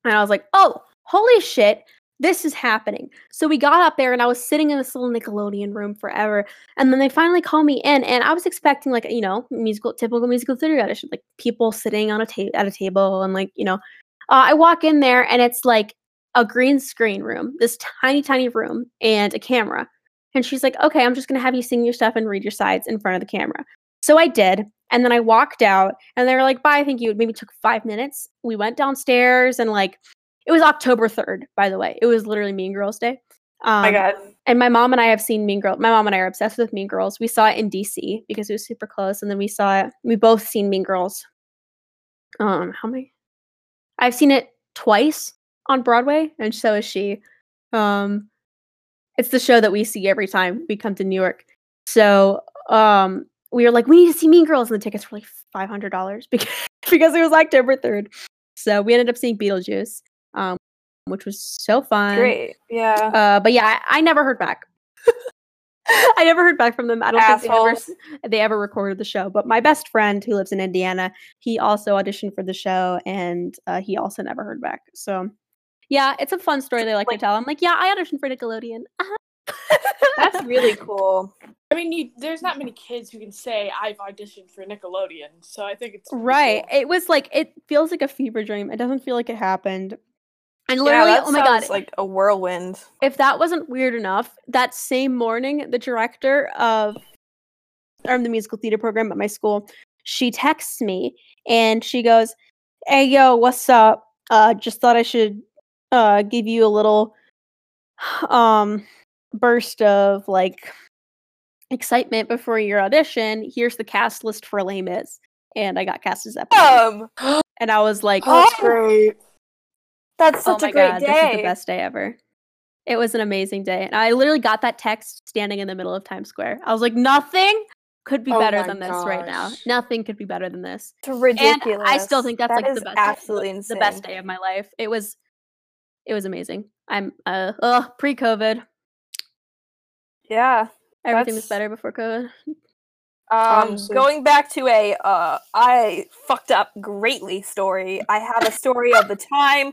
And I was like, oh, holy shit. This is happening. So we got up there, and I was sitting in this little Nickelodeon room forever. And then they finally called me in, and I was expecting, like, you know, musical, typical musical theater audition, like people sitting on a ta- at a table, and like, you know, uh, I walk in there, and it's like a green screen room, this tiny, tiny room, and a camera. And she's like, "Okay, I'm just gonna have you sing your stuff and read your sides in front of the camera." So I did, and then I walked out, and they were like, "Bye, thank you." It maybe took five minutes. We went downstairs, and like. It was October third, by the way. It was literally Mean Girls Day. Um, my God. And my mom and I have seen Mean Girls. My mom and I are obsessed with Mean Girls. We saw it in D C because it was super close. And then we saw it. We both seen Mean Girls um, how many? I've seen it twice on Broadway, and so is she. Um, it's the show that we see every time we come to New York. So um, we were like, we need to see Mean Girls, and the tickets were like five hundred dollars because, because it was October third. So we ended up seeing Beetlejuice, um, which was so fun. Great, yeah. Uh, but yeah, I, I never heard back. I never heard back from them. I don't Assholes. think they ever, they ever recorded the show. But my best friend who lives in Indiana, he also auditioned for the show, and uh, he also never heard back. So yeah, it's a fun story they like, like to tell. I'm like, yeah, I auditioned for Nickelodeon. That's really cool. I mean, you, there's not many kids who can say I've auditioned for Nickelodeon, so I think it's right. Cool. It was like, it feels like a fever dream. It doesn't feel like it happened. And literally, yeah, that oh my god, like a whirlwind. If that wasn't weird enough, that same morning, the director of um, the musical theater program at my school, she texts me and she goes, "Hey, yo, what's up? Uh, just thought I should uh give you a little um burst of like excitement before your audition. Here's the cast list for Les Mis," and I got cast as Eponine, um, and I was like, "Oh, that's great." That's such oh a great God, day. This is the best day ever. It was an amazing day. And I literally got that text standing in the middle of Times Square. I was like, nothing could be oh better than gosh. this right now. Nothing could be better than this. It's ridiculous. And I still think that's that like the best absolutely day. Insane. The best day of my life. It was it was amazing. I'm uh ugh, pre-COVID. Yeah. Everything that's... was better before COVID. Um, um, going back to a, uh, I fucked up greatly story. I have a story of the time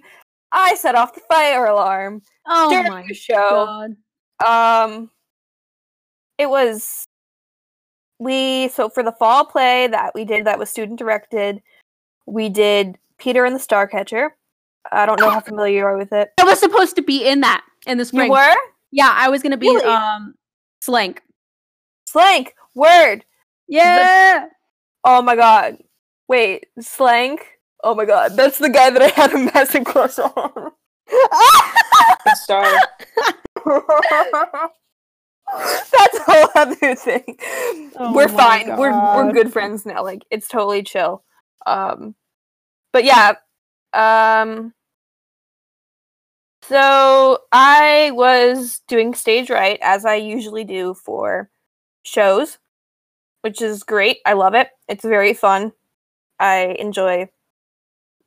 I set off the fire alarm oh during my the show. God. Um, it was, we, so for the fall play that we did that was student directed, we did Peter and the Starcatcher. I don't know how familiar you are with it. I was supposed to be in that in the spring. You were? Yeah, I was going to be, really? um, Slank. Slank! Word! Yeah! The- oh my god. Wait, Slank? Oh my god, that's the guy that I had a massive crush on. I'm sorry. That's a whole other thing. Oh we're fine. God. We're we're good friends now. Like, it's totally chill. Um, but yeah. Um, so I was doing stage right, as I usually do for shows, which is great. I love it. It's very fun. I enjoy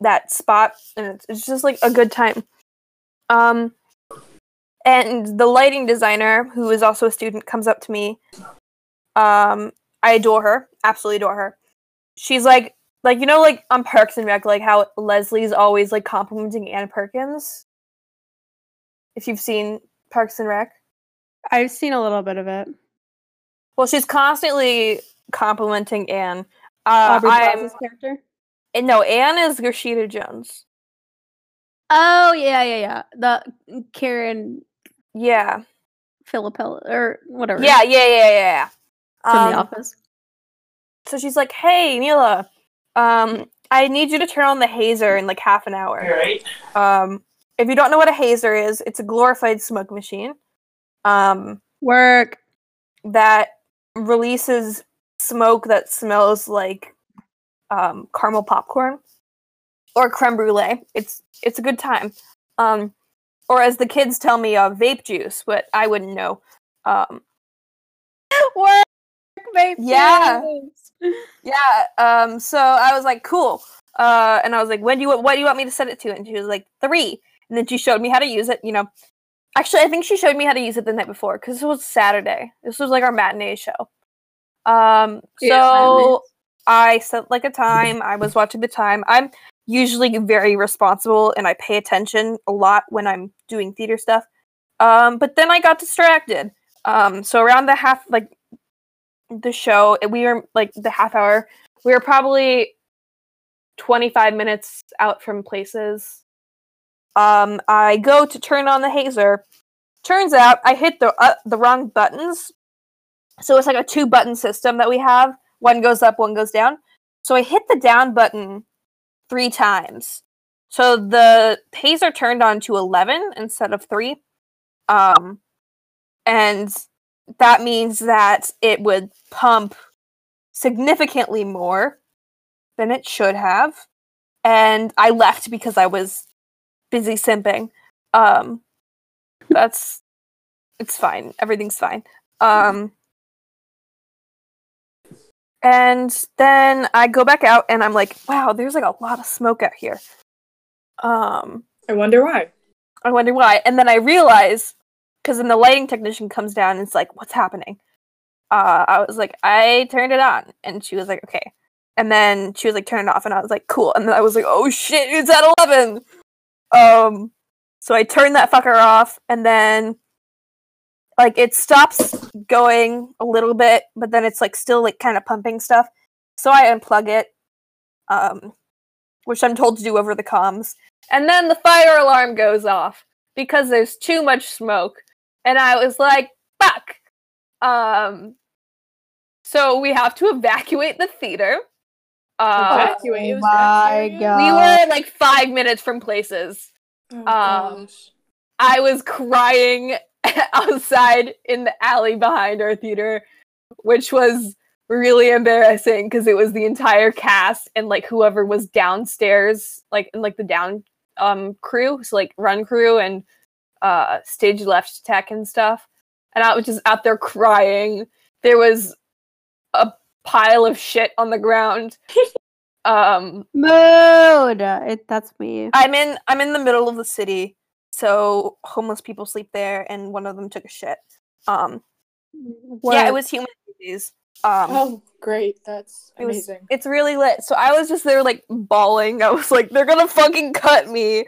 that spot, and it's, it's just like a good time. Um, and the lighting designer, who is also a student, comes up to me. Um, I adore her. Absolutely adore her. She's like, like you know, like on Parks and Rec, like how Leslie's always like complimenting Anne Perkins. If you've seen Parks and Rec, I've seen a little bit of it. Well, she's constantly complimenting Anne. Uh, Aubrey Plaza's character? And no, Anne is Rashida Jones. Oh, yeah, yeah, yeah. The Karen... Yeah. Philippella, or whatever. Yeah, yeah, yeah, yeah. From um, The Office. So she's like, hey, Mila, um, I need you to turn on the hazer in like half an hour. All right. Um, if you don't know what a hazer is, it's a glorified smoke machine. Um, Work. That releases smoke that smells like um, caramel popcorn or creme brulee. It's it's a good time. Um, or as the kids tell me, uh, vape juice, but I wouldn't know. Um, what? Vape yeah. juice! Yeah. Um, so I was like, cool. Uh, and I was like, when do you what do you want me to set it to? And she was like, three. And then she showed me how to use it, you know. Actually, I think she showed me how to use it the night before, because this was Saturday. This was, like, our matinee show. Um, yeah, so I set, like, a time. I was watching the time. I'm usually very responsible, and I pay attention a lot when I'm doing theater stuff. Um, but then I got distracted. Um, so around the half, like, the show, we were, like, the half hour, we were probably twenty-five minutes out from places. Um, I go to turn on the hazer. Turns out I hit the uh, the wrong buttons. So it's like a two button system that we have. One goes up, one goes down. So I hit the down button three times. So the hazer turned on to eleven instead of three. Um, and that means that it would pump significantly more than it should have. and I left because I was busy simping. Um, that's it's fine. Everything's fine. Um, and then I go back out, and I'm like, wow, there's like a lot of smoke out here. Um, I wonder why. I wonder why. And then I realize, because then the lighting technician comes down and it's like, what's happening? Uh, I was like, I turned it on. And she was like, okay. And then she was like, turn it off. And I was like, cool. And then I was like, oh shit, it's at eleven. Um, so I turned that fucker off. And then, like, it stops going a little bit, but then it's like still like kind of pumping stuff. So I unplug it, um, which I'm told to do over the comms. And then the fire alarm goes off because there's too much smoke. And I was like, fuck. Um, so we have to evacuate the theater. Uh, evacuate. Oh my God. We were like five minutes from places. Oh, um, I was crying outside in the alley behind our theater, which was really embarrassing because it was the entire cast and like whoever was downstairs, like in like the down um crew, so like run crew and uh stage left tech and stuff. And I was just out there crying. There was a pile of shit on the ground. um mood it, that's me. I'm in I'm in the middle of the city, so homeless people sleep there, and one of them took a shit. Um what? Yeah, it was human disease. Um, oh, great. That's it amazing. Was, it's really lit. So I was just there, like, bawling. I was like, they're gonna fucking cut me.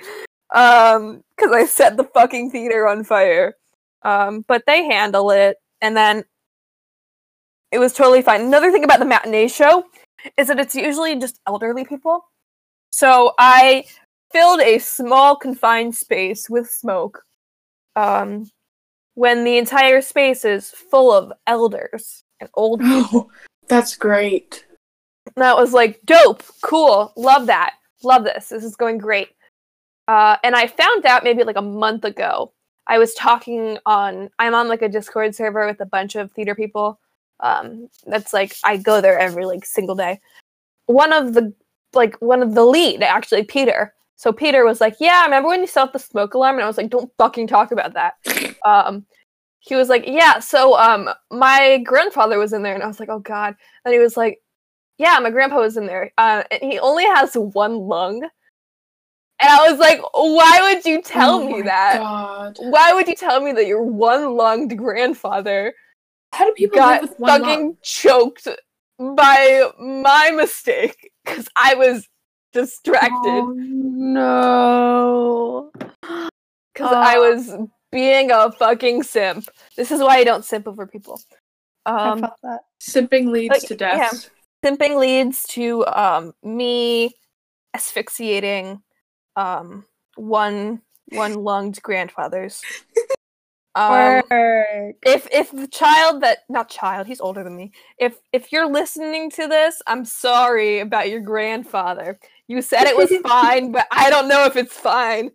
Um, because I set the fucking theater on fire. Um, but they handle it. And then it was totally fine. Another thing about the matinee show is that it's usually just elderly people. So I filled a small confined space with smoke. Um, when the entire space is full of elders. And old people. Oh, that's great. And that was like, dope, cool, love that, love this, this is going great. Uh, and I found out maybe like a month ago, I was talking on, I'm on like a Discord server with a bunch of theater people. Um, that's like, I go there every like single day. One of the, like one of the lead, actually, Peter. So Peter was like, yeah, remember when you set the smoke alarm? And I was like, don't fucking talk about that. Um, He was like, yeah, so um, my grandfather was in there. And I was like, oh, God. And he was like, yeah, my grandpa was in there. Uh, and he only has one lung. And I was like, why would you tell oh me that? God. Why would you tell me that your one-lunged grandfather How do people got live with one fucking lung? Choked by my mistake? Because I was distracted. Oh, no. Because uh. I was... being a fucking simp. This is why I don't simp over people. Um, I felt that. Simping leads like, to death. Yeah. Simping leads to um, me asphyxiating um, one one lunged grandfathers. Um, if if the child that not child, he's older than me. If if you're listening to this, I'm sorry about your grandfather. You said it was fine, but I don't know if it's fine.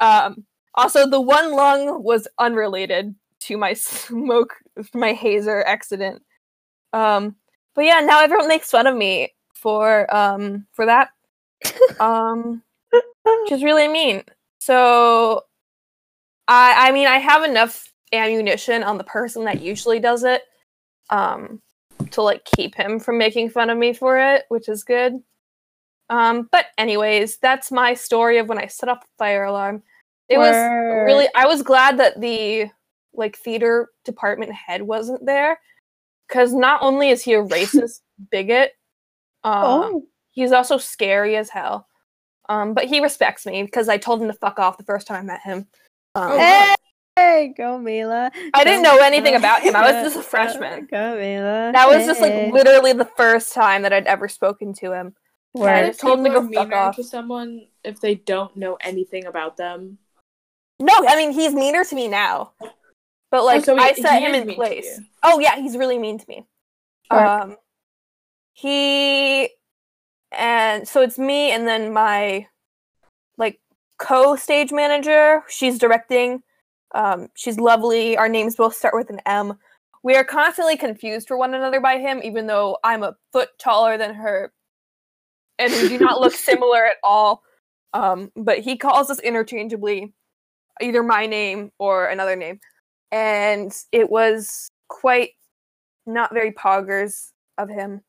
Um, Also, the one lung was unrelated to my smoke, my hazer accident. Um, but yeah, now everyone makes fun of me for um, for that, um, which is really mean. So, I I mean, I have enough ammunition on the person that usually does it um, to like keep him from making fun of me for it, which is good. Um, but anyways, that's my story of when I set off the fire alarm. It was really, I was glad that the, like, theater department head wasn't there, because not only is he a racist bigot, um, oh. he's also scary as hell. Um, but he respects me, because I told him to fuck off the first time I met him. Um, hey! Hey, go Mila. I didn't know anything about him. I was just a freshman. Go Mila. That was just, like, literally the first time that I'd ever spoken to him. I just told him to go fuck off. To someone if they don't know anything about them. No, I mean, he's meaner to me now. But, like, oh, so he, I set him in place. Oh, yeah, he's really mean to me. Sure. Um, he... And so it's me and then my, like, co-stage manager. She's directing. Um, she's lovely. Our names both start with an M. We are constantly confused for one another by him, even though I'm a foot taller than her. and we do not look similar at all. Um, but he calls us interchangeably either my name or another name. And it was quite not very poggers of him.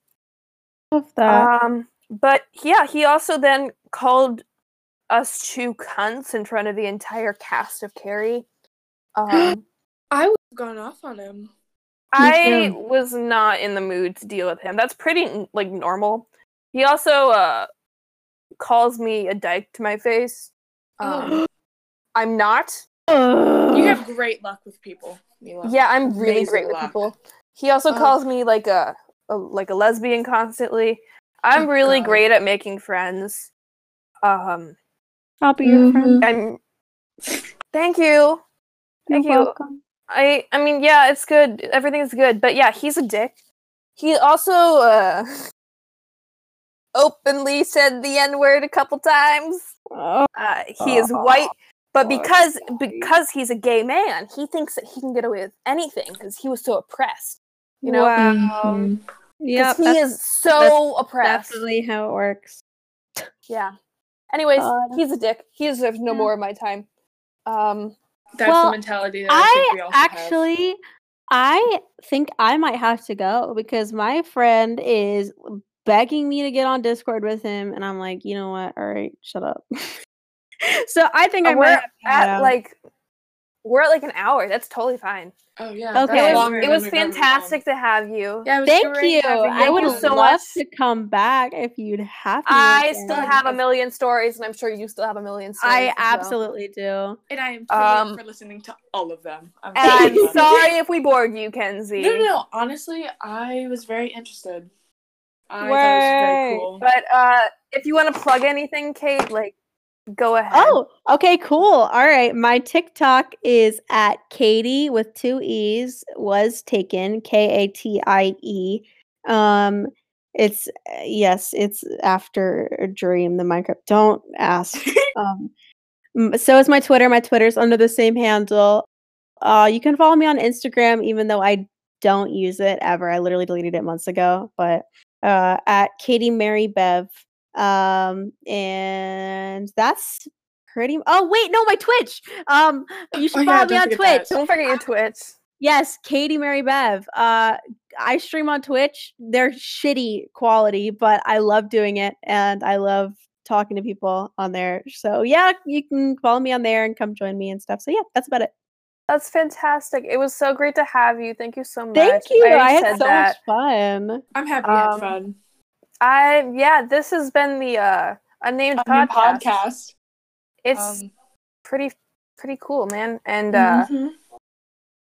Love that. Um, but yeah, he also then called us two cunts in front of the entire cast of Carrie. Um, I would have gone off on him. I was not in the mood to deal with him. That's pretty, like, normal. He also uh, calls me a dyke to my face. Um, I'm not. You have great luck with people, Mila. Yeah, I'm really Amazing great luck. with people. He also oh. calls me, like, a, a like a lesbian constantly. I'm oh, really God. great at making friends. Um, I'll be your mm-hmm. friend. I'm, thank you. Thank You're you. Welcome. I I mean, yeah, it's good. Everything's good. But yeah, he's a dick. He also uh, openly said the N-word a couple times. Uh, he is white, but because because he's a gay man, he thinks that he can get away with anything because he was so oppressed. You know? Wow. Um, yeah, he is so that's oppressed. Definitely how it works. Yeah. Anyways, um, he's a dick. He deserves no more of my time. Um. That's well, the mentality that I, I think we also actually, have. I think I might have to go because my friend is begging me to get on Discord with him, and I'm like, you know what? All right, shut up. So I think oh, I we're might have to at out. like we're at like an hour. That's totally fine. Oh yeah. Okay. It was, it was fantastic to have you. Yeah, thank you. I would love so much. to come back if you'd have me. I again. still have a million stories, and I'm sure you still have a million stories. I absolutely well. do. And I am thankful um, for listening to all of them. I'm and I'm sorry if we bored you, Kenzie. No, no, no. Honestly, I was very interested. I Word. thought it was very cool. But uh, if you want to plug anything, Kate, like go ahead. Oh, okay, cool. All right. My TikTok is at Katie with two E's was taken, K A T I E. Um, it's, yes, it's after a dream, the Minecraft. Don't ask. um, so is my Twitter. My Twitter's under the same handle. Uh, you can follow me on Instagram, even though I don't use it ever. I literally deleted it months ago, but uh, at Katie Mary Bev. Um, and that's pretty, oh wait, no, my Twitch. Um, you should oh, follow yeah, me on Twitch. That. Don't forget your Twitch. Yes. Katie Mary Bev. Uh, I stream on Twitch. They're shitty quality, but I love doing it and I love talking to people on there. So yeah, you can follow me on there and come join me and stuff. So yeah, that's about it. That's fantastic. It was so great to have you. Thank you so much. Thank you. I, I had so that. much fun. I'm happy you um, had fun. I yeah, this has been the uh, unnamed, unnamed podcast. podcast. It's um, pretty pretty cool, man, and uh, mm-hmm.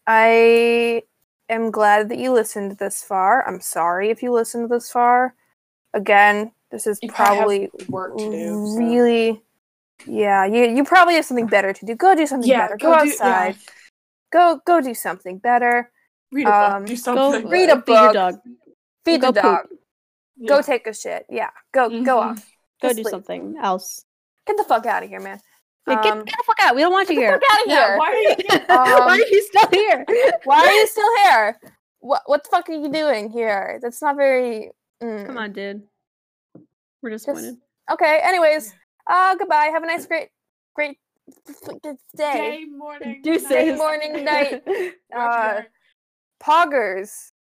I am glad that you listened this far. I'm sorry if you listened this far. Again, this is you probably, probably work to do. So. Really, yeah, you you probably have something better to do. Go do something yeah, better. Go, go do, outside. Yeah. Go go do something better. Read a um, book. Do something. Go read a book. Feed your dog. Feed the dog. Poop. Yeah. Go take a shit. Yeah. Go mm-hmm. go off. Go, go do sleep. something else. Get the fuck out of here, man. Um, get, get the fuck out. We don't want you here. Get the fuck out of here. Yeah, why, are you, um, why are you still here? Why are you still here? What what the fuck are you doing here? That's not very... Mm. Come on, dude. We're disappointed. Just, okay, anyways. Uh, goodbye. Have a nice, great, great day. Day, morning, Deuces. Day, morning, night. Uh, poggers.